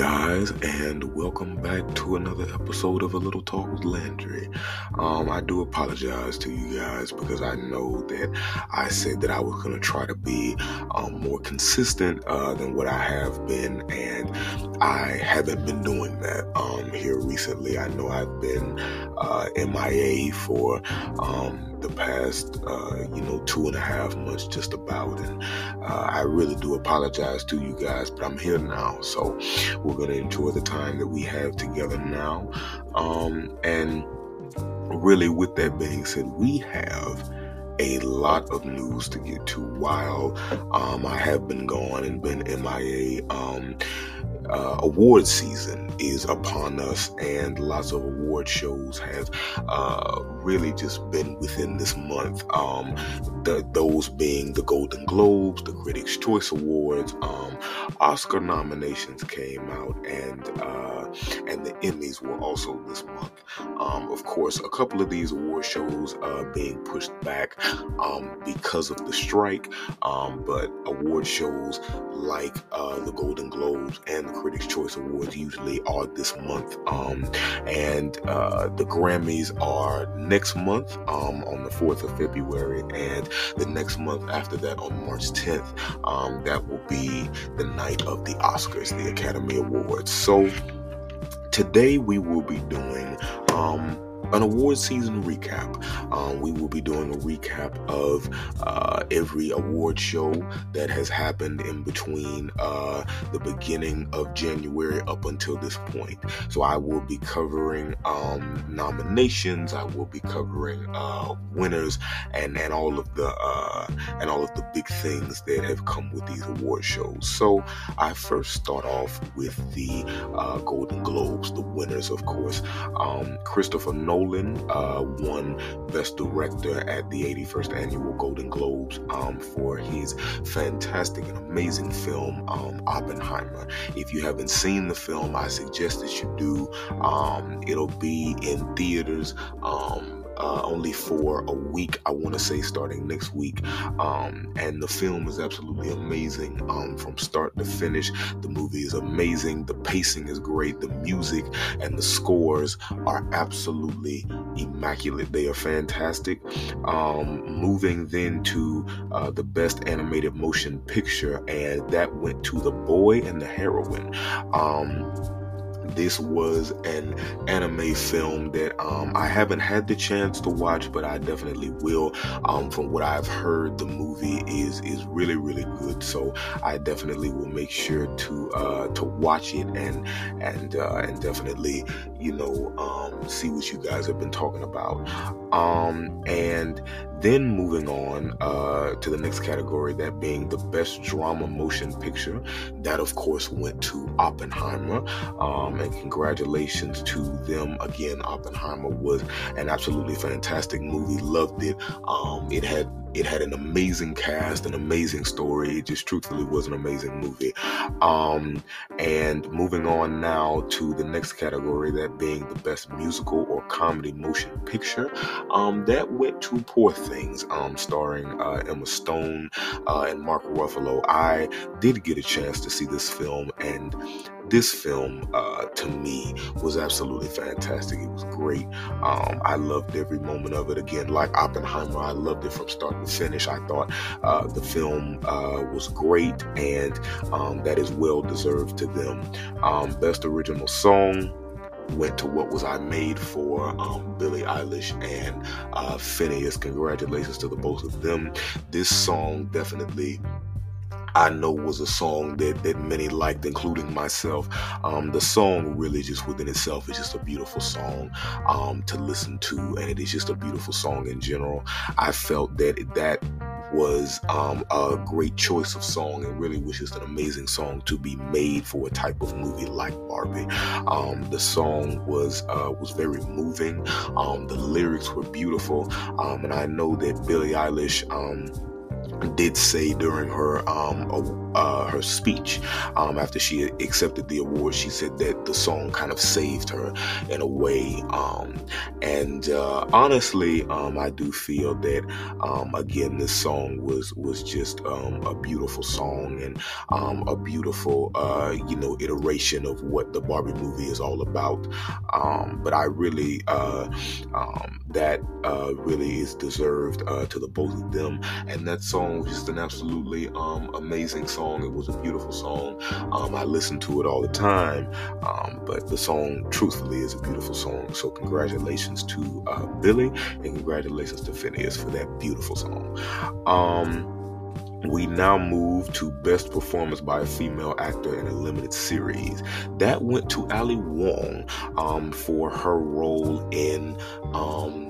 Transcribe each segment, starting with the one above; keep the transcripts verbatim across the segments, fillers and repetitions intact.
guys, and welcome back to another episode of A Little Talk with Landry. Um, I do apologize to you guys because I know that I said that I was going to try to be um, more consistent uh, than what I have been, and I haven't been doing that um, here recently. I know I've been uh, M I A for um, the past, uh, you know, two and a half months just about, and uh, I really do apologize to you guys, but I'm here now, so we're going to enjoy the time that we have together now, um, and really with that being said, we have a lot of news to get to while um, I have been gone and been M I A. um, Uh, award season is upon us, and lots of award shows have uh, really just been within this month. Um, the, those being the Golden Globes, the Critics' Choice Awards, um, Oscar nominations came out, and uh, and the Emmys were also this month. Um, of course, a couple of these award shows are uh, being pushed back um, because of the strike, um, but award shows like uh, the Golden Globes and the Critics' Choice Awards usually are this month, um, and uh, the Grammys are next month um, on the fourth of February, and the next month after that on March tenth, um, that will be the night of the Oscars, the Academy Awards. So today we will be doing um, an award season recap. Um, we will be doing a recap of uh, every award show that has happened in between uh, the beginning of January up until this point. So I will be covering um, nominations. I will be covering uh, winners and and all of the uh, and all of the big things that have come with these award shows. So I first start off with the uh, Golden Globes, the winners, of course. Um, Christopher Nolan Uh, won Best Director at the eighty-first Annual Golden Globes um, for his fantastic and amazing film, um, Oppenheimer. If you haven't seen the film, I suggest that you do. Um, it'll be in theaters um, Uh, only for a week, I want to say, starting next week, um, and the film is absolutely amazing um, from start to finish. The movie is amazing, the pacing is great, the music and the scores are absolutely immaculate. They are fantastic. Um, moving then to uh, the Best Animated Motion Picture, and that went to The Boy and the Heroine. Um, This was an anime film that um, I haven't had the chance to watch, but I definitely will. Um, from what I've heard, the movie is is really, really good, so I definitely will make sure to uh, to watch it and and uh, and definitely, you know, um, see what you guys have been talking about. Um, and then moving on uh, to the next category, that being the Best Drama Motion Picture, that of course went to Oppenheimer. Um, And congratulations to them again. Oppenheimer was an absolutely fantastic movie. Loved it. Um, it had it had an amazing cast, an amazing story. It just truthfully was an amazing movie. Um, and moving on now to the next category, that being the Best Musical or Comedy Motion Picture, um, that went to Poor Things, um, starring uh, Emma Stone uh, and Mark Ruffalo. I did get a chance to see this film, and this film, uh, to me, was absolutely fantastic. It was great. Um, I loved every moment of it. Again, like Oppenheimer, I loved it from start to finish. I thought uh, the film uh, was great, and um, that is well deserved to them. Um, Best Original Song went to What Was I Made For, um, Billie Eilish and uh, Finneas. Congratulations to the both of them. This song definitely, I know, was a song that, that many liked, including myself. Um, the song really just within itself is just a beautiful song um, to listen to, and it is just a beautiful song in general. I felt that that was um, a great choice of song, and really was just an amazing song to be made for a type of movie like Barbie. Um, the song was uh, was very moving. Um, the lyrics were beautiful, um, and I know that Billie Eilish Um, did say during her um, uh, her speech um, after she accepted the award. She said that the song kind of saved her in a way. Um, and uh, honestly, um, I do feel that, um, again, this song was was just um, a beautiful song and um, a beautiful, uh, you know, iteration of what the Barbie movie is all about. Um, but I really, uh, um, that uh, really is deserved uh, to the both of them. And that song was just an absolutely um, amazing song. It was a beautiful song. Um, I listen to it all the time. Um, but the song, truthfully, is a beautiful song. So congratulations to uh, Billie, and congratulations to Finneas for that beautiful song. Um, We now move to Best Performance by a Female Actor in a Limited Series. That went to Ali Wong um, for her role in um,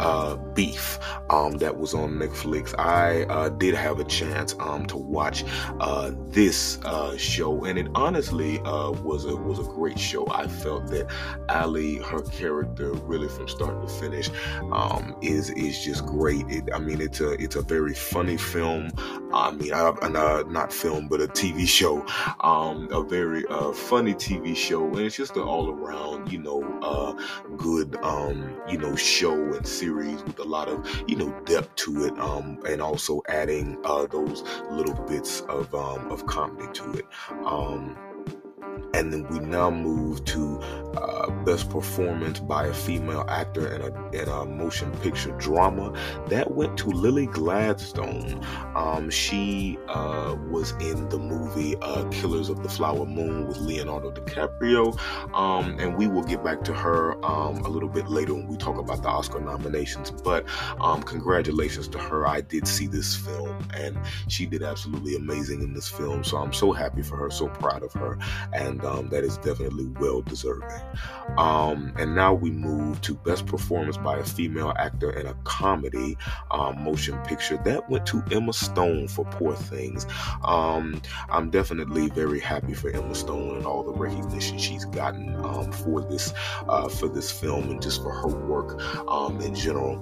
uh, Beef, um, that was on Netflix. I uh, did have a chance um, to watch uh, this uh, show, and it honestly uh, was a was a great show. I felt that Ali, her character, really from start to finish, um, is is just great. It, I mean, it's a it's a very funny film. I mean, I, I, not film, but a T V show, um, a very uh, funny T V show, and it's just an all around, you know, uh, good, um, you know, show and series. With a lot of, you know, depth to it, um, and also adding uh, those little bits of um, of comedy to it. Um, and then we now move to uh, Best Performance by a Female Actor in a, in a Motion Picture Drama. That went to Lily Gladstone. Um, she uh, was in the movie uh, Killers of the Flower Moon with Leonardo DiCaprio, um, and we will get back to her um, a little bit later when we talk about the Oscar nominations, but um, congratulations to her. I did see this film, and she did absolutely amazing in this film, so I'm so happy for her, so proud of her, and Um, that is definitely well deserving. Um, and now we move to Best Performance by a Female Actor in a Comedy um, Motion Picture. That went to Emma Stone for Poor Things. Um, I'm definitely very happy for Emma Stone and all the recognition she's gotten um, for this uh, for this film and just for her work um, in general.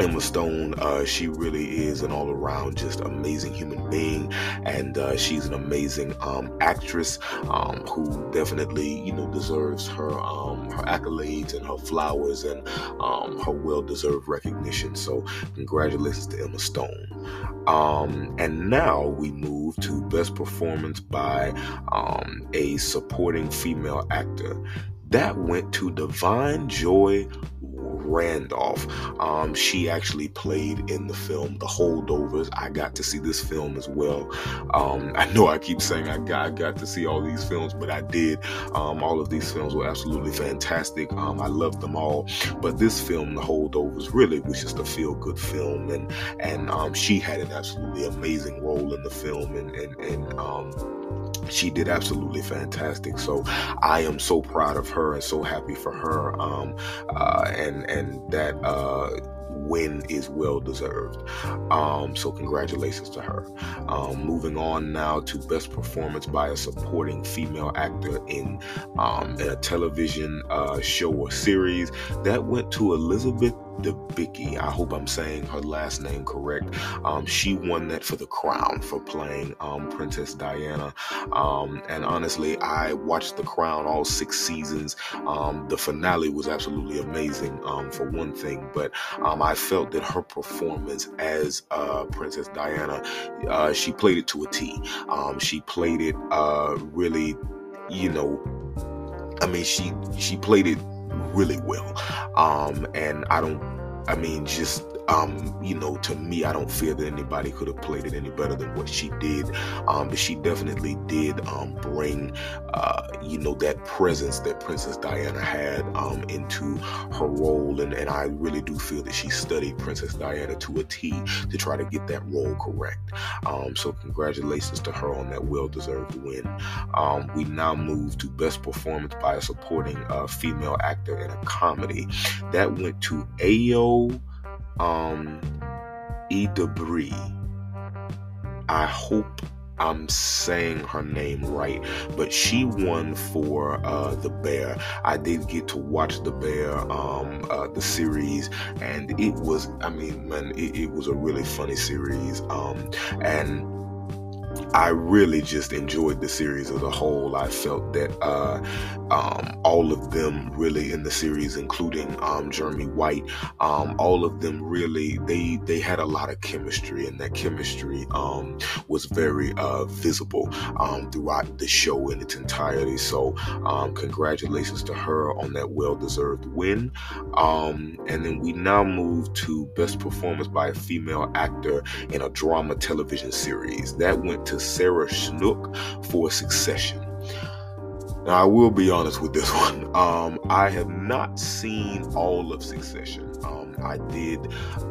Emma Stone, uh, she really is an all-around just amazing human being, and uh, she's an amazing um, actress um, who definitely, you know, deserves her um, her accolades and her flowers and um, her well-deserved recognition. So congratulations to Emma Stone. Um, and now we move to Best Performance by um, a Supporting Female Actor. That went to Divine Joy Randolph. Um, she actually played in the film The Holdovers. I got to see this film as well. Um, I know I keep saying I got, I got to see all these films, but I did. Um, all of these films were absolutely fantastic. Um, I loved them all, but this film, The Holdovers, really was just a feel-good film, and and um, she had an absolutely amazing role in the film, and and and. Um, She did absolutely fantastic. So I am so proud of her and so happy for her. Um, uh, and and that uh, win is well deserved. Um, so congratulations to her. Um, moving on now to Best Performance by a Supporting Female Actor in, um, in a Television uh, Show or Series. That went to Elizabeth Debicki. I hope I'm saying her last name correct. Um, she won that for The Crown for playing um, Princess Diana. Um, and honestly, I watched The Crown all six seasons. Um, the finale was absolutely amazing um, for one thing, but um, I felt that her performance as uh, Princess Diana, uh, she played it to a T. Um, she played it uh, really, you know, I mean, she she played it really well. Um, and I don't, I mean, just, um, you know, to me, I don't feel that anybody could have played it any better than what she did. Um, but she definitely did, um, bring, uh, you know, that presence that Princess Diana had, um, into her role. And, and I really do feel that she studied Princess Diana to a T to try to get that role correct. Um, so congratulations to her on that well-deserved win. Um, we now move to Best Performance by a Supporting uh, Female Actor in a Comedy. That went to Ayo Um, Edebiri. I hope I'm saying her name right, but she won for uh, The Bear. I did get to watch The Bear, um, uh, the series, and it was, I mean, man, it, it was a really funny series, um, and I really just enjoyed the series as a whole. I felt that uh, um, all of them really in the series, including um, Jeremy White, um, all of them really, they they had a lot of chemistry, and that chemistry um, was very uh, visible um, throughout the show in its entirety. So um, congratulations to her on that well-deserved win. Um, and then we now move to Best Performance by a Female Actor in a Drama Television Series. That went to Sarah Snook for Succession. Now, I will be honest with this one. Um, I have not seen all of Succession. Um, I did.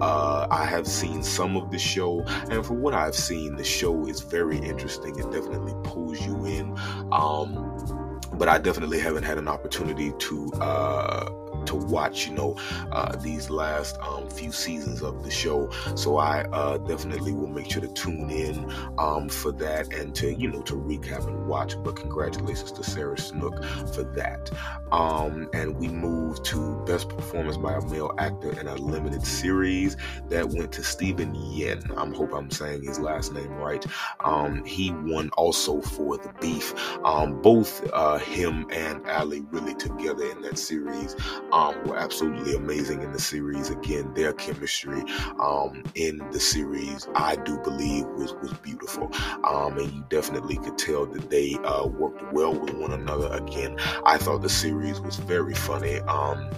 Uh, I have seen some of the show, and from what I've seen, the show is very interesting. It definitely pulls you in. Um, but I definitely haven't had an opportunity to uh, to watch, you know, uh, these last um, few seasons of the show. So I uh, definitely will make sure to tune in um, for that and to, you know, to recap and watch. But congratulations to Sarah Snook for that. Um, and we move to Best Performance by a Male Actor in a Limited Series. That went to Stephen Yeun. I hope I'm saying his last name right. Um, he won also for The Beef. Um, both uh, him and Ali really together in that series. Um, were absolutely amazing in the series. Again, their chemistry um, in the series, I do believe, was was beautiful. Um, and you definitely could tell that they uh, worked well with one another. Again, I thought the series was very funny. Um,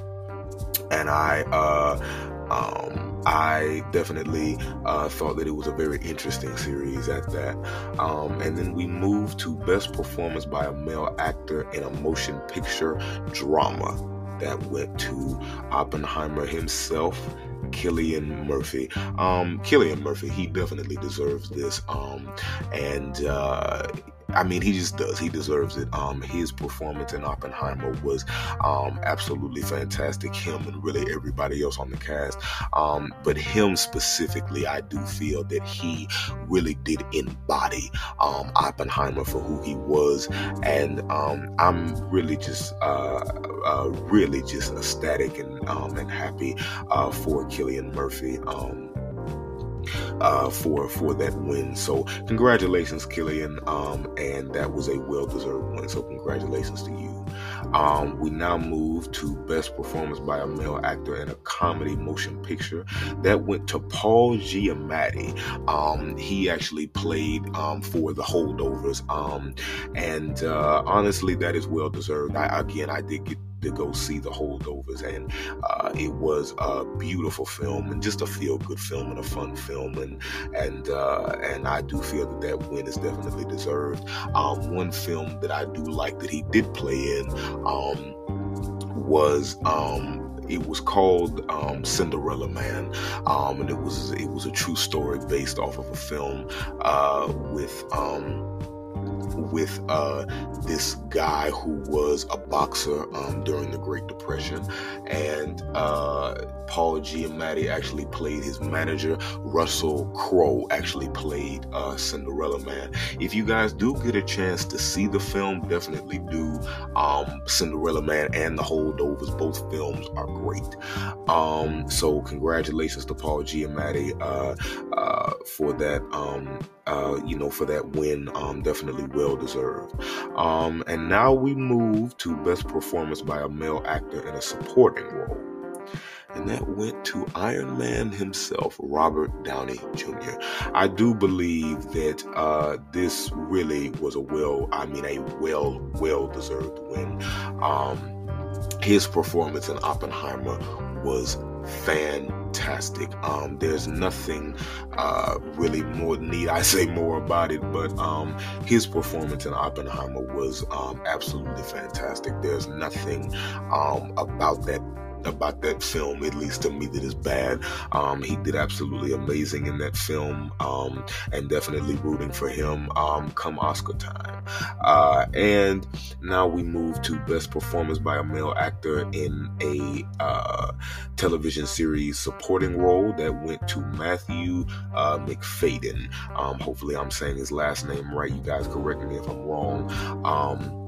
and I... Uh, Um, I definitely uh, thought that it was a very interesting series at that. Um, and then we moved to Best Performance by a Male Actor in a Motion Picture Drama. That went to Oppenheimer himself, Cillian Murphy. Um, Cillian Murphy, he definitely deserves this. Um, and... Uh, I mean, he just does. He deserves it. Um, his performance in Oppenheimer was um, absolutely fantastic. Him and really everybody else on the cast. Um, but him specifically, I do feel that he really did embody um, Oppenheimer for who he was. And um, I'm really just, uh, uh, really just ecstatic and um, and happy uh, for Cillian Murphy. Um, Uh, for for that win. So congratulations, Cillian, um, and that was a well-deserved win, so congratulations to you. Um, we now move to Best Performance by a Male Actor in a Comedy Motion Picture. That went to Paul Giamatti. Um, he actually played um, for The Holdovers, um, and uh, honestly, that is well-deserved. I, again, I did get to go see The Holdovers, and uh, it was a beautiful film and just a feel-good film and a fun film, and and uh, and I do feel that that win is definitely deserved. Um, one film that I do like that he did play in um, was um, it was called um, Cinderella Man, um, and it was it was a true story based off of a film uh, with. Um, with uh, this guy who was a boxer um, during the Great Depression, and uh, Paul Giamatti actually played his manager. Russell Crowe actually played uh, Cinderella Man. If you guys do get a chance to see the film, definitely do. Um, Cinderella Man and The Holdovers, both films are great. Um, so congratulations to Paul Giamatti uh, uh, for that um, Uh, you know, for that win, um, definitely well deserved. Um, and now we move to Best Performance by a Male Actor in a Supporting Role. And that went to Iron Man himself, Robert Downey Junior I do believe that uh, this really was a well, I mean, a well, well deserved win. Um, his performance in Oppenheimer was fantastic. Fantastic. Um, there's nothing uh, really more need I say more about it, but um, his performance in Oppenheimer was um, absolutely fantastic. There's nothing um, about that about that film, at least to me, that is bad. Um, he did absolutely amazing in that film, um, and definitely rooting for him um, come Oscar time. Uh, and now we move to Best Performance by a Male Actor in a uh, Television Series Supporting Role, that went to Matthew uh, Macfadyen. Um, hopefully I'm saying his last name right. You guys correct me if I'm wrong. Um,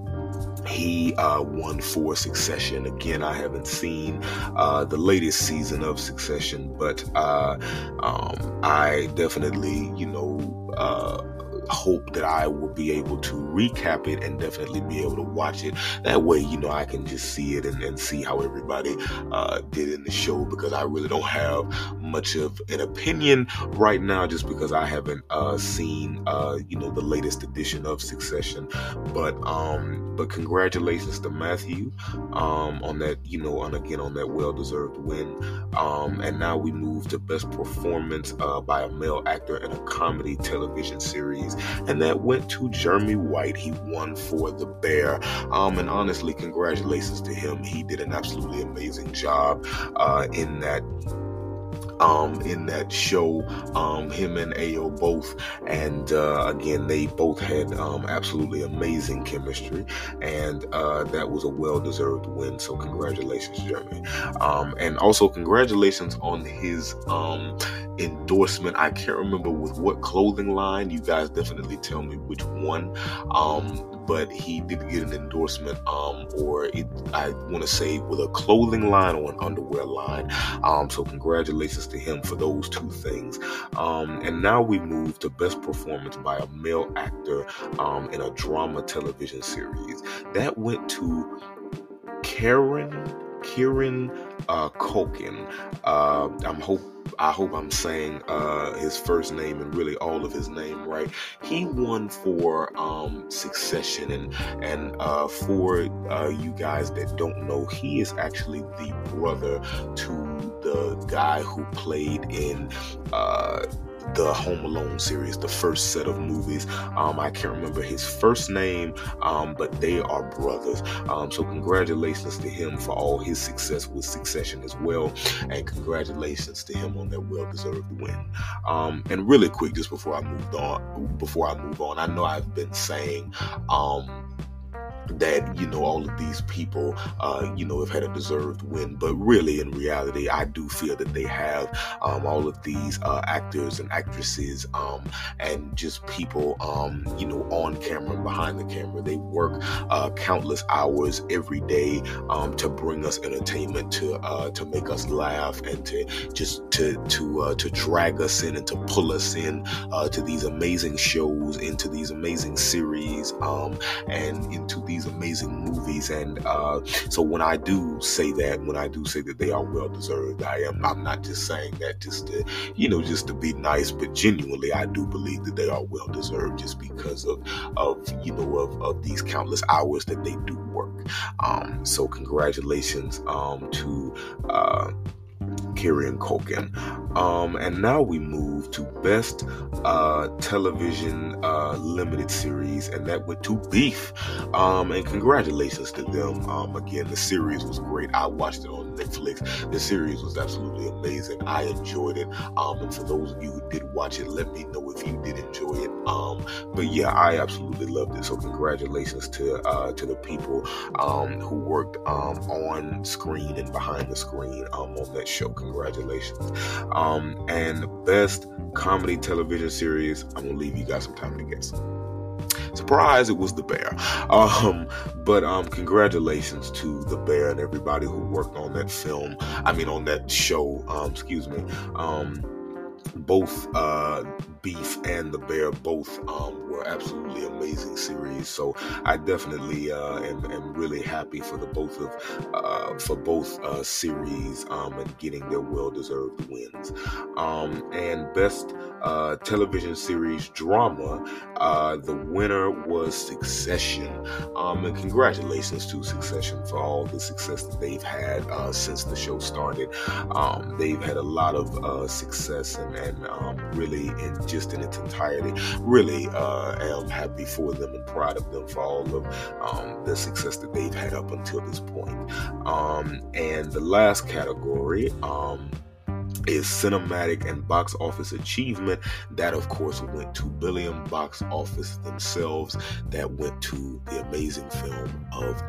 He uh, won for Succession. Again, I haven't seen uh, the latest season of Succession, but uh, um, I definitely, you know, uh, hope that I will be able to recap it and definitely be able to watch it. That way, you know, I can just see it and, and see how everybody uh, did in the show, because I really don't have much of an opinion right now, just because I haven't uh, seen, uh, you know, the latest edition of Succession. But um, but congratulations to Matthew um, on that, you know, and again on that well-deserved win. Um, and now we move to Best Performance uh, by a Male Actor in a Comedy Television Series, and that went to Jeremy White. He won for The Bear, um, and honestly, congratulations to him. He did an absolutely amazing job uh, in that um, in that show. Um, him and Ayo both, and uh, again, they both had um, absolutely amazing chemistry, and uh, that was a well-deserved win. So congratulations, Jeremy, um, and also congratulations on his um, endorsement. I can't remember with what clothing line. You guys definitely tell me which one. Um, but he did get an endorsement, um, or it, I want to say with a clothing line or an underwear line. Um, so congratulations to him for those two things. Um, and now we move to Best Performance by a Male Actor um, in a Drama Television Series. That went to Kieran Kieran uh, Culkin. Uh, I'm hoping. I hope I'm saying uh, his first name and really all of his name right. He won for um, Succession, and and uh, for uh, you guys that don't know, he is actually the brother to the guy who played in uh, the Home Alone series, the first set of movies. Um, I can't remember his first name, um, but they are brothers. Um, so congratulations to him for all his success with Succession as well, and congratulations to him on that well-deserved win. Um, and really quick, just before I moved on, before I move on, I know I've been saying, um, that, you know, all of these people, uh, you know, have had a deserved win, but really in reality, I do feel that they have. Um, all of these uh, actors and actresses, um, and just people, um, you know, on camera and behind the camera, they work uh, countless hours every day um, to bring us entertainment, to uh, to make us laugh, and to just to to uh, to drag us in and to pull us in uh, to these amazing shows, into these amazing series, um, and into these amazing movies. And uh, so when I do say that, when I do say that they are well deserved, I am I'm not just saying that just to, you know, just to be nice, but genuinely I do believe that they are well deserved, just because of of you know of, of these countless hours that they do work. Um, so congratulations um, to uh, Kieran Culkin. Um, and now we move to Best uh, Television uh, Limited Series, and that went to Beef. Um, and congratulations to them. Um, again, the series was great. I watched it on Netflix. The series was absolutely amazing. I enjoyed it. Um, and for those of you who did watch it, let me know if you did enjoy it. Um, but yeah, I absolutely loved it. So congratulations to uh, to the people um, who worked um, on screen and behind the screen um, on that show. Congratulations. Um, and Best Comedy Television Series, I'm gonna leave you guys some time to guess. Surprise, it was The Bear. Um, but um, congratulations to The Bear and everybody who worked on that film. I mean, on that show, um, excuse me. Um, both uh, Beef and The Bear both um, were absolutely amazing series, so I definitely uh, am, am really happy for the both of uh, for both uh, series um, and getting their well-deserved wins. Um, and Best uh, television series drama. Uh, the winner was Succession. Um, and congratulations to Succession for all the success that they've had uh, since the show started. Um, they've had a lot of uh, success and, and um, really, in just in its entirety, really uh, am happy for them and proud of them for all of um, the success that they've had up until this point. Um, and the last category, um, is cinematic and box office achievement. That, of course, went to Billion Box Office themselves. That went to the amazing film of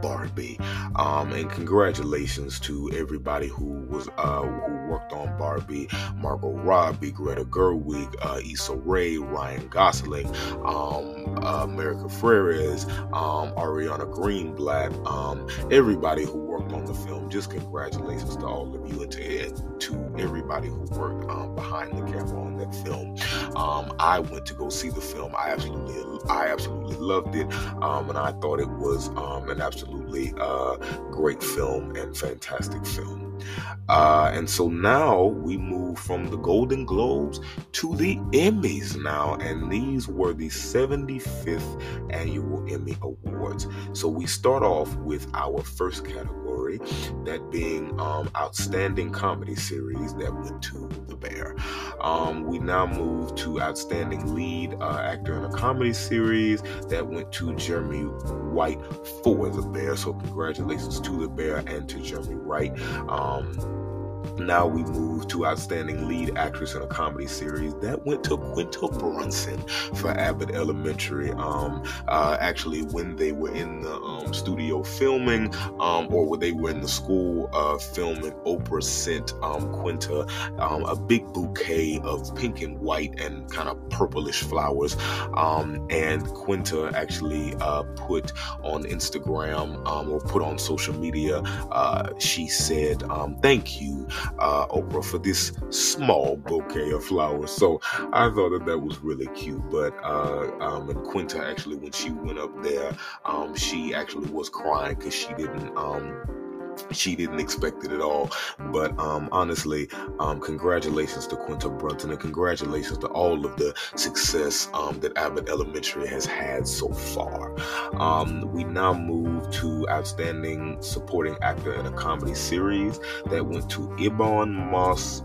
Barbie. Um, and congratulations to everybody who was uh, who worked on Barbie: Margot Robbie, Greta Gerwig, uh, Issa Rae, Ryan Gosling, um, uh, America Ferrera, um, Ariana Greenblatt, um, everybody who worked on the film. Just congratulations to all of you and to, to everybody who worked um, behind the camera on that film. Um, I went to go see the film. I absolutely, I absolutely loved it, um, and I thought it was um, an absolute Absolutely uh, great film and fantastic film. Uh, and so now we move from the Golden Globes to the Emmys now, and these were the seventy-fifth Annual Emmy Awards. So we start off with our first category, that being um, Outstanding Comedy Series. That went to The Bear. Um, we now move to Outstanding Lead uh, Actor in a Comedy Series. That went to Jeremy White for The Bear. So congratulations to The Bear and to Jeremy White. Um, now we move to Outstanding Lead Actress in a Comedy Series. That went to Quinta Brunson for Abbott Elementary. Um, uh, actually, when they were in the um, studio filming, um, or when they were in the school uh, filming, Oprah sent um, Quinta um, a big bouquet of pink and white and kind of purplish flowers. Um, and Quinta actually uh, put on Instagram um, or put on social media, uh, she said, um, thank you, Uh, Oprah, for this small bouquet of flowers. So I thought that that was really cute. But uh, um, and Quinta actually, when she went up there, um, she actually was crying because she didn't. Um, She didn't expect it at all. But um, honestly, um, congratulations to Quinta Brunson, and congratulations to all of the success um, that Abbott Elementary has had so far. Um, we now move to Outstanding Supporting Actor in a Comedy Series. That went to Ibon Moss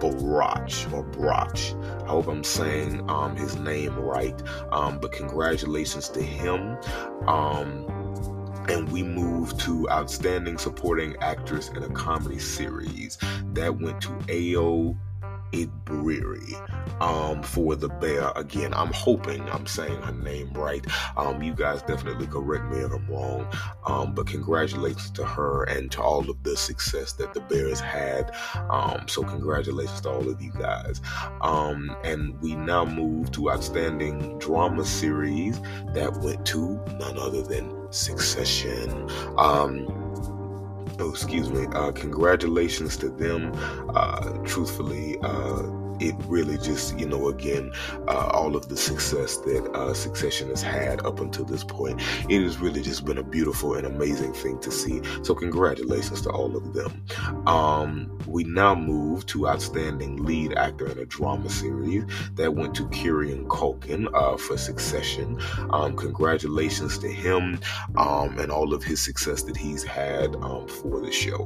Barach, or Brach. I hope I'm saying um, his name right. Um, but congratulations to him. Um, And we move to Outstanding Supporting Actress in a Comedy Series. That went to Ayo Edebiri um, for The Bear. Again, I'm hoping I'm saying her name right. Um, you guys definitely correct me if I'm wrong. Um, but congratulations to her and to all of the success that The Bear has had. Um, so congratulations to all of you guys. Um, and we now move to Outstanding Drama Series. That went to none other than Succession. Um, oh, excuse me. Uh, congratulations to them. Uh, truthfully, uh, it really just, you know, again, uh, all of the success that uh, Succession has had up until this point, it has really just been a beautiful and amazing thing to see. So congratulations to all of them. Um, we now move to Outstanding Lead Actor in a Drama Series. That went to Kieran Culkin uh, for Succession. Um, congratulations to him um, and all of his success that he's had um, for the show.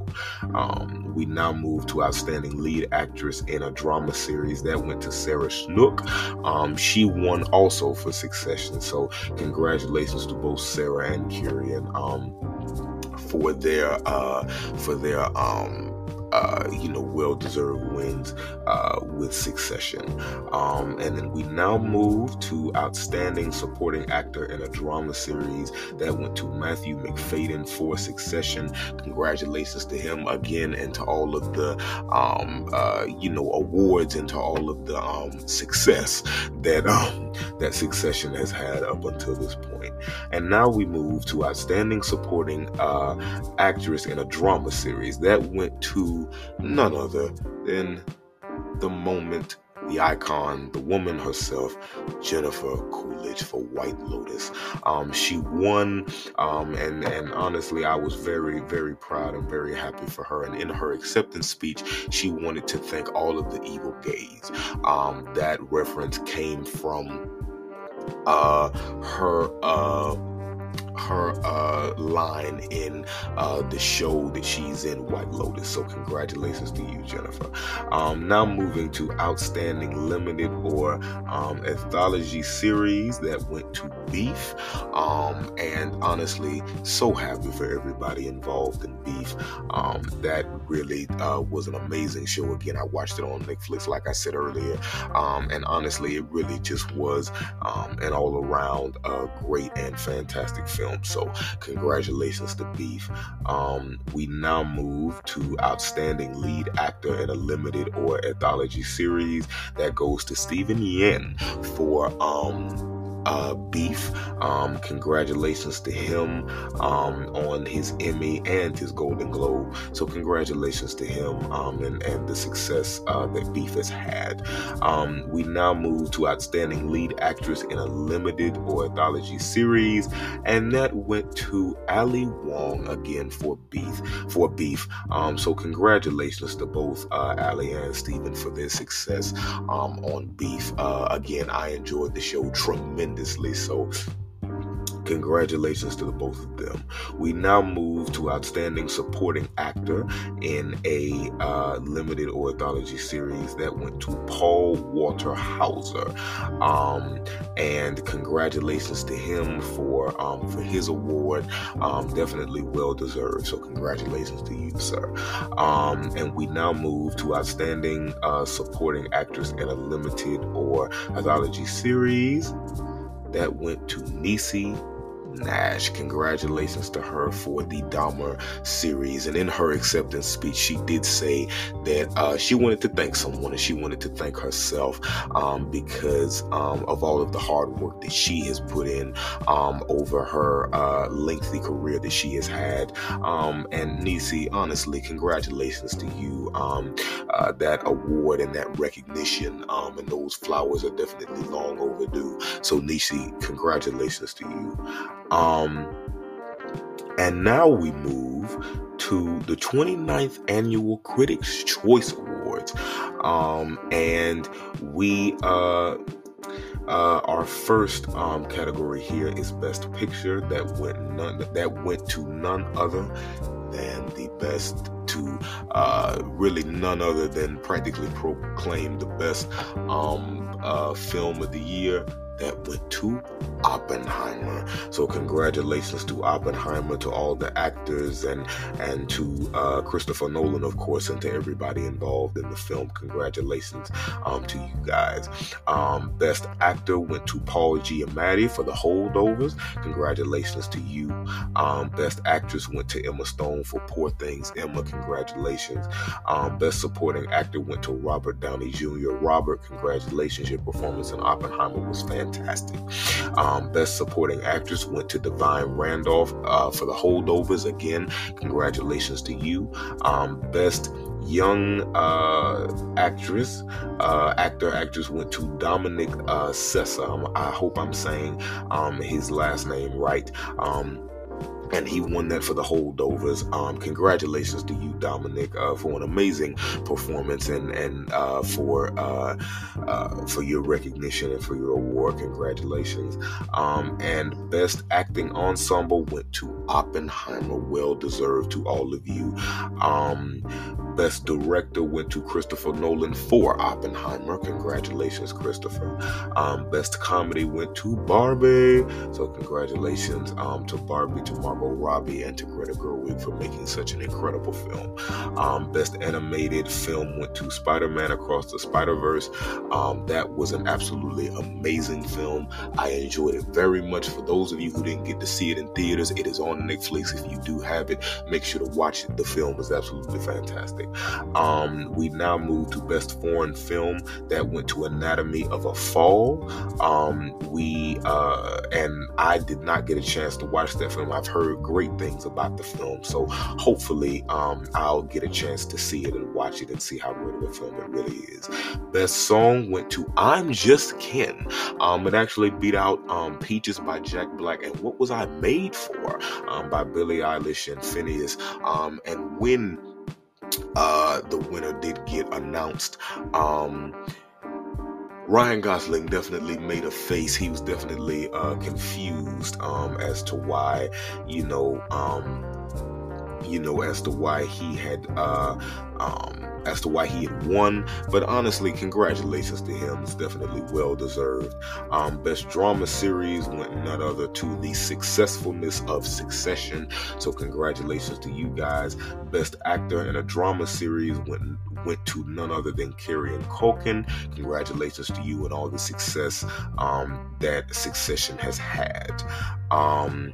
Um, we now move to Outstanding Lead Actress in a Drama Series. That went to Sarah Snook. Um, she won also for Succession. So congratulations to both Sarah and Kieran um, for their uh, for their um, uh, you know well-deserved wins uh, with Succession. Um, and then we now move to Outstanding Supporting Actor in a Drama Series. That went to Matthew Macfadyen for Succession. Congratulations to him again, and to all of the um, uh, you know awards, and to all of the um, success that um, that Succession has had up until this point. And now we move to Outstanding Supporting uh, Actress in a Drama Series. That went to none other than the moment the icon, the woman herself, Jennifer Coolidge for White Lotus. Um, she won, um, and, and honestly, I was very, very proud and very happy for her. And in her acceptance speech, she wanted to thank all of the evil gays. Um, that reference came from uh, her... Uh, her uh line in uh the show that she's in, White Lotus. So congratulations to you, Jennifer. Um now moving to outstanding limited or um anthology series, that went to Beef. Um and honestly, so happy for everybody involved in Beef. Um that really uh was an amazing show. Again, I watched it on Netflix like I said earlier, um and honestly it really just was um an all-around uh great and fantastic film. So congratulations to Beef. Um, we now move to outstanding lead actor in a limited or anthology series. That goes to Stephen Yeun for um Uh, beef. Um, congratulations to him um, on his Emmy and his Golden Globe. So congratulations to him um, and, and the success uh, that Beef has had. Um, we now move to outstanding lead actress in a limited or anthology series, and that went to Ali Wong again for Beef. For Beef. Um, so congratulations to both uh, Ali and Stephen for their success um, on Beef. Uh, again, I enjoyed the show tremendously. So congratulations to the both of them. We now move to outstanding supporting actor in a uh, limited or anthology series. That went to Paul Walter Hauser, um, and congratulations to him for um, for his award. Um, definitely well deserved. So congratulations to you, sir. Um, and we now move to outstanding uh, supporting actress in a limited or anthology series. That went to Niecy Nash. Congratulations to her for the Dahmer series. And in her acceptance speech, she did say that uh, she wanted to thank someone, and she wanted to thank herself um, because um, of all of the hard work that she has put in um, over her uh, lengthy career that she has had. Um, and Niecy, honestly, congratulations to you. Um, uh, that award and that recognition um, and those flowers are definitely long overdue. So Niecy, congratulations to you. Um, and now we move to the twenty-ninth Annual Critics' Choice Awards. Um, and we, uh, Uh, our first um, category here is Best Picture. That went none, that went to none other than the best to uh, really none other than practically proclaimed the best um, uh, film of the year. That went to Oppenheimer. So congratulations to Oppenheimer, to all the actors, and and to uh, Christopher Nolan, of course, and to everybody involved in the film. Congratulations um, to you guys. Um, best Actor went to Paul Giamatti for The Holdovers. Congratulations to you. Um, best Actress went to Emma Stone for Poor Things. Emma, congratulations. Um, best Supporting Actor went to Robert Downey Junior Robert, congratulations. Your performance in Oppenheimer was fantastic. Um, best Supporting Actress went to Divine Randolph uh, for The Holdovers. Again, congratulations to you. Um, best Young uh, Actress, uh, Actor, Actress went to Dominic uh, Sessa. I hope I'm saying um, his last name right. Um, And he won that for The Holdovers. Um, congratulations to you, Dominic, uh, for an amazing performance and and uh, for uh, uh, for your recognition and for your award. Congratulations. Um, and Best Acting Ensemble went to Oppenheimer. Well deserved to all of you. Um, Best Director went to Christopher Nolan for Oppenheimer. Congratulations, Christopher. Um, Best Comedy went to Barbie. So congratulations um, to Barbie, to Margot Robbie, and to Greta Gerwig for making such an incredible film. Um, Best Animated Film went to Spider-Man Across the Spider-Verse. Um, that was an absolutely amazing film. I enjoyed it very much. For those of you who didn't get to see it in theaters, it is on Netflix. If you do have it, make sure to watch it. The film was absolutely fantastic. fantastic. Um, we've now moved to Best Foreign Film. That went to Anatomy of a Fall. Um, we uh, and I did not get a chance to watch that film. I've heard great things about the film, so hopefully um, I'll get a chance to see it and watch it and see how great of a film it really is. Best Song went to I'm Just Ken. Um, it actually beat out um, Peaches by Jack Black and What Was I Made For um, by Billie Eilish and Finneas. Um, and when uh, the winner did get announced, um, Ryan Gosling definitely made a face. He was definitely uh, confused um, as to why, you know, um, you know, as to why he had, uh, um, as to why he had won. But honestly, congratulations to him. It's definitely well deserved. Um, Best Drama Series went none other to the successfulness of Succession. So congratulations to you guys. Best Actor in a Drama Series went went to none other than Kieran Culkin. Congratulations to you and all the success um, that Succession has had. Um,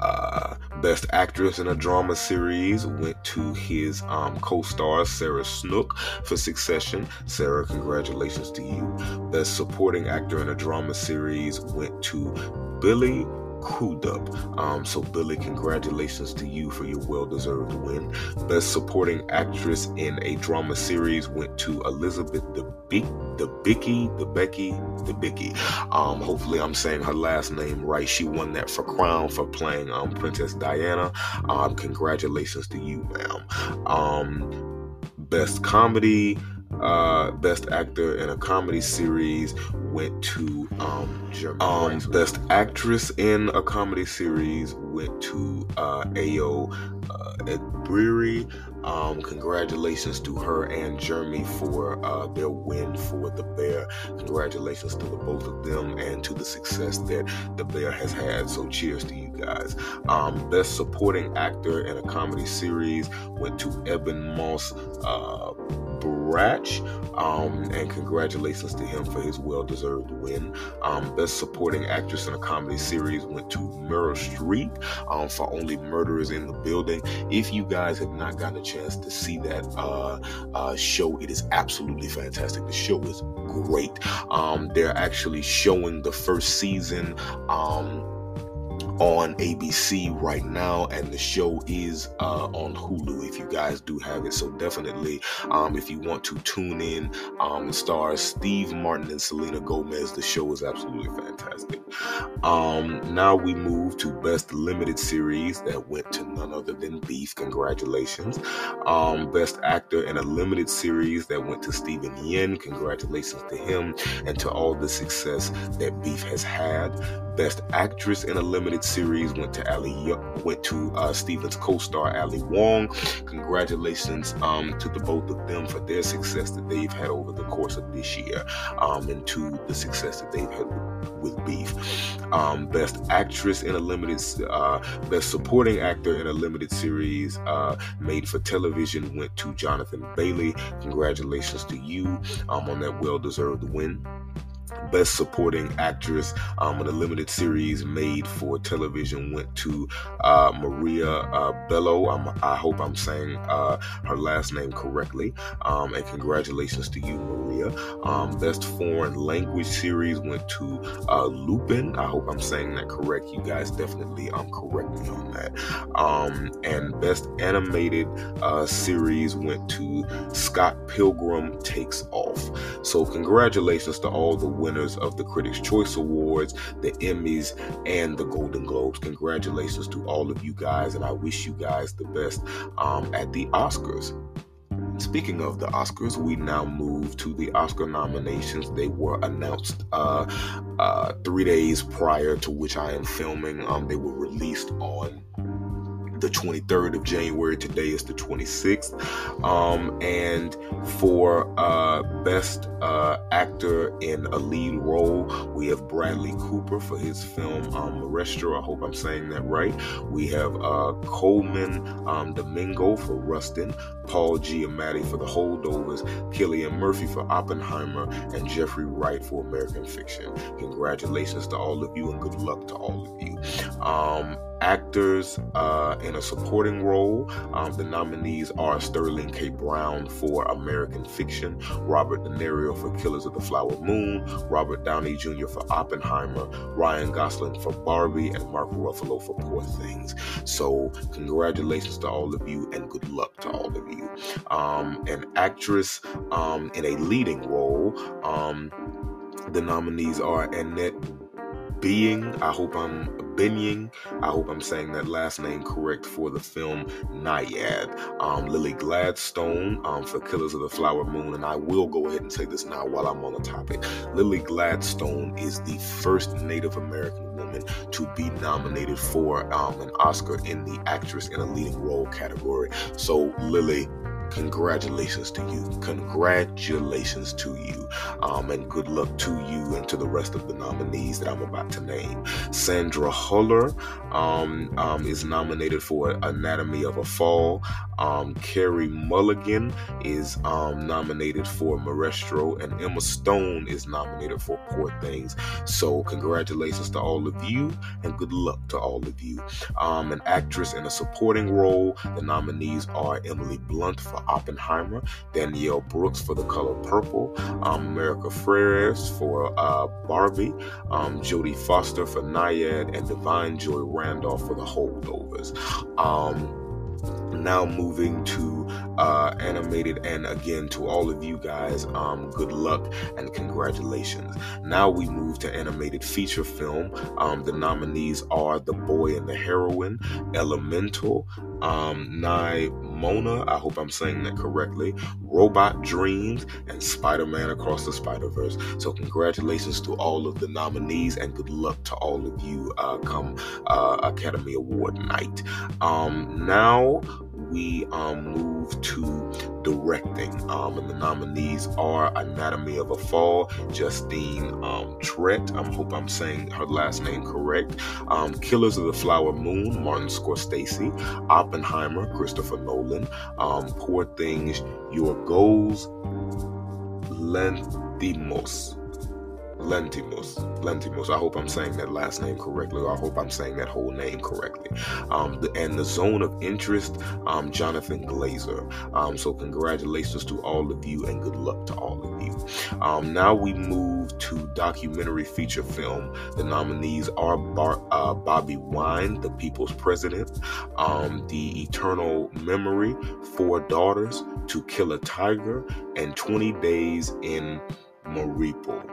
Uh, Best Actress in a Drama Series went to his um, co-star Sarah Snook for Succession. Sarah, congratulations to you. Best Supporting Actor in a Drama Series went to Billy Crudup. Um, so Billy, congratulations to you for your well-deserved win. Best Supporting Actress in a Drama Series went to Elizabeth Debicki, Debicki, Debicki, Debicki. Um, hopefully I'm saying her last name right. She won that for Crown for playing um, Princess Diana. Um, congratulations to you, ma'am. Um, best Comedy, uh, Best Actor in a Comedy Series went to um, um Best Actress in a Comedy Series went to uh, Ayo uh, Edebiri. Um, congratulations to her and Jeremy for uh, their win for The Bear. Congratulations to the both of them and to the success that The Bear has had. So cheers to you guys. Um, Best Supporting Actor in a Comedy Series went to Eben Moss uh, Ratch, um, and congratulations to him for his well-deserved win. Um, Best Supporting Actress in a Comedy Series went to Meryl Streep um, for Only Murders in the Building. If you guys have not gotten a chance to see that uh, uh, show, it is absolutely fantastic. The show is great. Um, they're actually showing the first season um, on A B C right now, and the show is uh, on Hulu if you guys do have it. So definitely, um, if you want to tune in, um, it stars Steve Martin and Selena Gomez. The show is absolutely fantastic. Um, now we move to Best Limited Series. That went to none other than Beef. Congratulations. Um, Best Actor in a Limited Series. That went to Stephen Yeun. Congratulations to him and to all the success that Beef has had. Best Actress in a Limited Series went to Ali went to uh, Stephen's co-star Ali Wong. Congratulations um, to the both of them for their success that they've had over the course of this year, um, and to the success that they've had with, with Beef. Um, best Actress in a Limited, uh, Best Supporting Actor in a Limited Series uh, made for television went to Jonathan Bailey. Congratulations to you um, on that well-deserved win. Best Supporting Actress um, in a Limited Series made for television went to uh, Maria uh, Bello. I'm, I hope I'm saying uh, her last name correctly. Um, and congratulations to you, Maria. Um, Best Foreign Language Series went to uh, Lupin. I hope I'm saying that correct. You guys definitely um, correct me on that. Um, and Best Animated uh, Series went to Scott Pilgrim Takes Off. So congratulations to all the winners of the Critics' Choice Awards, the Emmys, and the Golden Globes. Congratulations to all of you guys, and I wish you guys the best um, at the Oscars. Speaking of the Oscars, we now move to the Oscar nominations. They were announced uh, uh, three days prior to which I am filming. Um, they were released on the twenty-third of January. Today is the twenty-sixth. Um, and for uh, Best uh, Actor in a Lead Role, we have Bradley Cooper for his film um, Maestro. I hope I'm saying that right. We have uh, Coleman um, Domingo for Rustin, Paul Giamatti for The Holdovers, Cillian Murphy for Oppenheimer, and Jeffrey Wright for American Fiction. Congratulations to all of you and good luck to all of you. Um, actors uh, in a supporting role, um, the nominees are Sterling K. Brown for American Fiction, Robert De Niro for Killers of the Flower Moon, Robert Downey Junior for Oppenheimer, Ryan Gosling for Barbie, and Mark Ruffalo for Poor Things. So congratulations to all of you, and good luck to all of you. Um, an actress um, in a leading role, um, the nominees are Annette Bening, I hope I'm Bening, I hope I'm saying that last name correct, for the film Nyad, um, Lily Gladstone um, for Killers of the Flower Moon, and I will go ahead and say this now while I'm on the topic. Lily Gladstone is the first Native American woman to be nominated for um, an Oscar in the Actress in a Leading Role category. So Lily, congratulations to you. Congratulations to you. Um, and good luck to you and to the rest of the nominees that I'm about to name. Sandra Huller um, um, is nominated for Anatomy of a Fall. Um, Carey Mulligan is um, nominated for Maestro, and Emma Stone is nominated for Poor Things. So congratulations to all of you, and good luck to all of you. Um, an actress in a supporting role, the nominees are Emily Blunt for Oppenheimer, Danielle Brooks for The Color Purple, um, America Ferrers for uh, Barbie, um, Jodie Foster for Nyad, and Divine Joy Randolph for The Holdovers. Um, now moving to uh, animated, and again to all of you guys, um, good luck and congratulations. Now we move to animated feature film. Um, the nominees are The Boy and the Heroine, Elemental, um, Nye Mona, I hope I'm saying that correctly, Robot Dreams, and Spider-Man Across the Spider-Verse. So congratulations to all of the nominees, and good luck to all of you uh, come uh, Academy Award night. Um, now we um, move to directing, um, and the nominees are Anatomy of a Fall, Justine um, Tret, I hope I'm saying her last name correct, um, Killers of the Flower Moon, Martin Scorsese, Oppenheimer, Christopher Nolan, um, Poor Things, Yorgos Lanthimos. Lanthimos, Lanthimos. I hope I'm saying that last name correctly. I hope I'm saying that whole name correctly. Um, the, and the zone of interest, um, Jonathan Glazer. Um, so congratulations to all of you, and good luck to all of you. Um, now we move to documentary feature film. The nominees are Bar- uh, Bobby Wine, The People's President, um, The Eternal Memory, Four Daughters, To Kill a Tiger, and twenty days in Mariupol.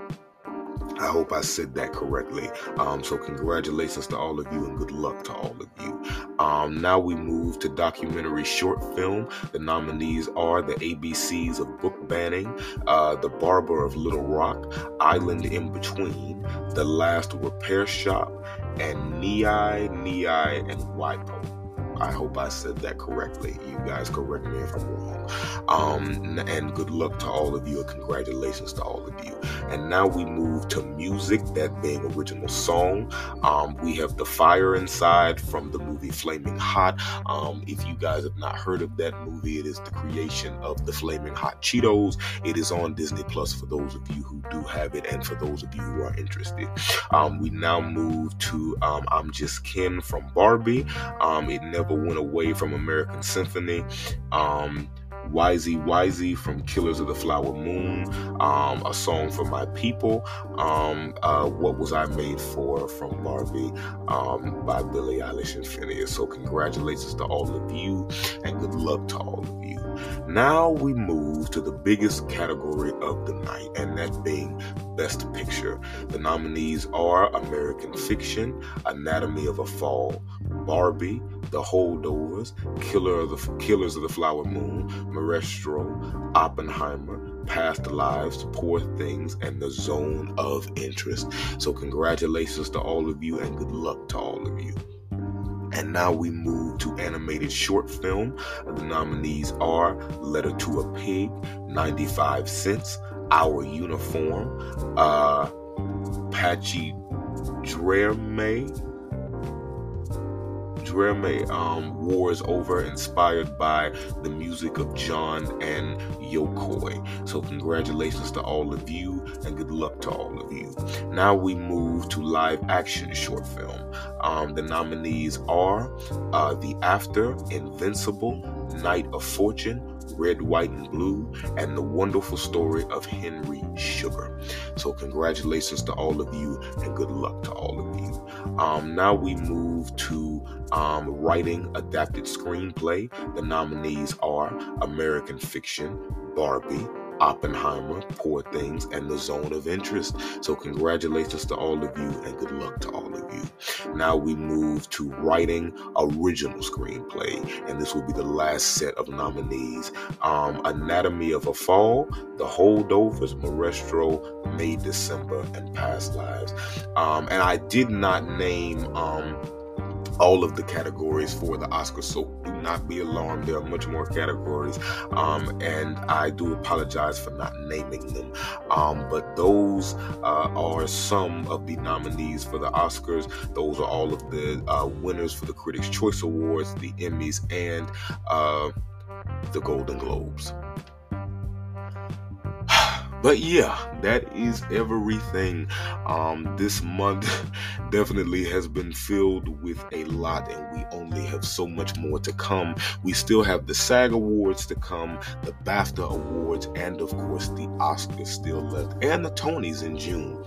I hope I said that correctly. Um, so congratulations to all of you, and good luck to all of you. Um, now we move to documentary short film. The nominees are The A B Cs of Book Banning, uh, The Barber of Little Rock, Island in Between, The Last Repair Shop, and Niai, Niai, and Waipo. I hope I said that correctly. You guys correct me if I'm wrong. Um, and good luck to all of you, and congratulations to all of you. And now we move to music, that being original song. Um, we have The Fire Inside from the movie Flaming Hot. Um, if you guys have not heard of that movie, it is the creation of the Flaming Hot Cheetos. It is on Disney Plus for those of you who do have it, and for those of you who are interested. Um, we now move to um, I'm Just Ken from Barbie. Um, it never went away from American Symphony, um, Y Z Y Z from Killers of the Flower Moon, um, A Song for My People, um, uh, What Was I Made For from Barbie, um, by Billie Eilish and Finneas. So congratulations to all of you, and good luck to all of you. Now we move to the biggest category of the night, and that being Best Picture. The nominees are American Fiction, Anatomy of a Fall, Barbie, The Holdovers, Killer of the, Killers of the Flower Moon, Maestro, Oppenheimer, Past Lives, Poor Things, and The Zone of Interest. So congratulations to all of you, and good luck to all of you. And now we move to animated short film. The nominees are Letter to a Pig, ninety-five cents, Our Uniform, uh, Pachi Drame, Dream um, Wars Over, inspired by the music of John and Yokoi. So congratulations to all of you, and good luck to all of you. Now we move to live action short film. Um, the nominees are uh, The After, Invincible, Knight of Fortune, Red, White, and Blue, and The Wonderful Story of Henry Sugar. So congratulations to all of you, and good luck to all of you. Um, now we move to um, writing adapted screenplay. The nominees are American Fiction, Barbie, Oppenheimer, Poor Things, and The Zone of Interest. So congratulations to all of you, and good luck to all of you. Now we move to writing original screenplay, and this will be the last set of nominees. Um, Anatomy of a Fall, The Holdovers, Maestro, May, December, and Past Lives. Um, and I did not name um, all of the categories for the Oscars, so do not be alarmed. There are much more categories, um, and I do apologize for not naming them. Um, but those uh, are some of the nominees for the Oscars. Those are all of the uh, winners for the Critics' Choice Awards, the Emmys, and uh, the Golden Globes. But yeah, that is everything. Um, this month definitely has been filled with a lot, and we only have so much more to come. We still have the SAG Awards to come, the BAFTA Awards, and of course the Oscars still left, and the Tonys in June.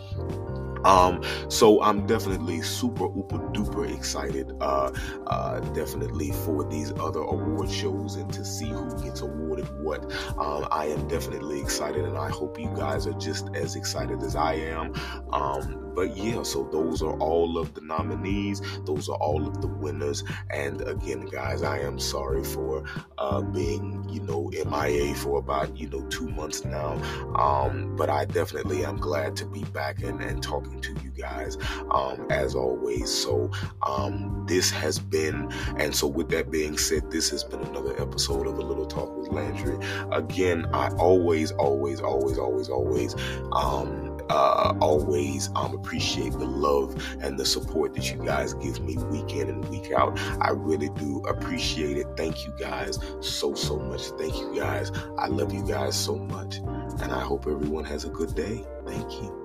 Um, so I'm definitely super, uber duper excited, uh, uh, definitely for these other award shows and to see who gets awarded what. Um, I am definitely excited, and I hope you guys are just as excited as I am. Um, but yeah, so those are all of the nominees. Those are all of the winners. And again, guys, I am sorry for, uh, being, you know, M I A for about, you know, two months now. Um, but I definitely am glad to be back and, and talking to you guys, um, as always. So um, this has been, and so with that being said, this has been another episode of A Little Talk with Landry. Again, I always, always, always, always, always, um, uh, always um, appreciate the love and the support that you guys give me week in and week out. I really do appreciate it. Thank you guys so, so much. Thank you guys. I love you guys so much, and I hope everyone has a good day. Thank you.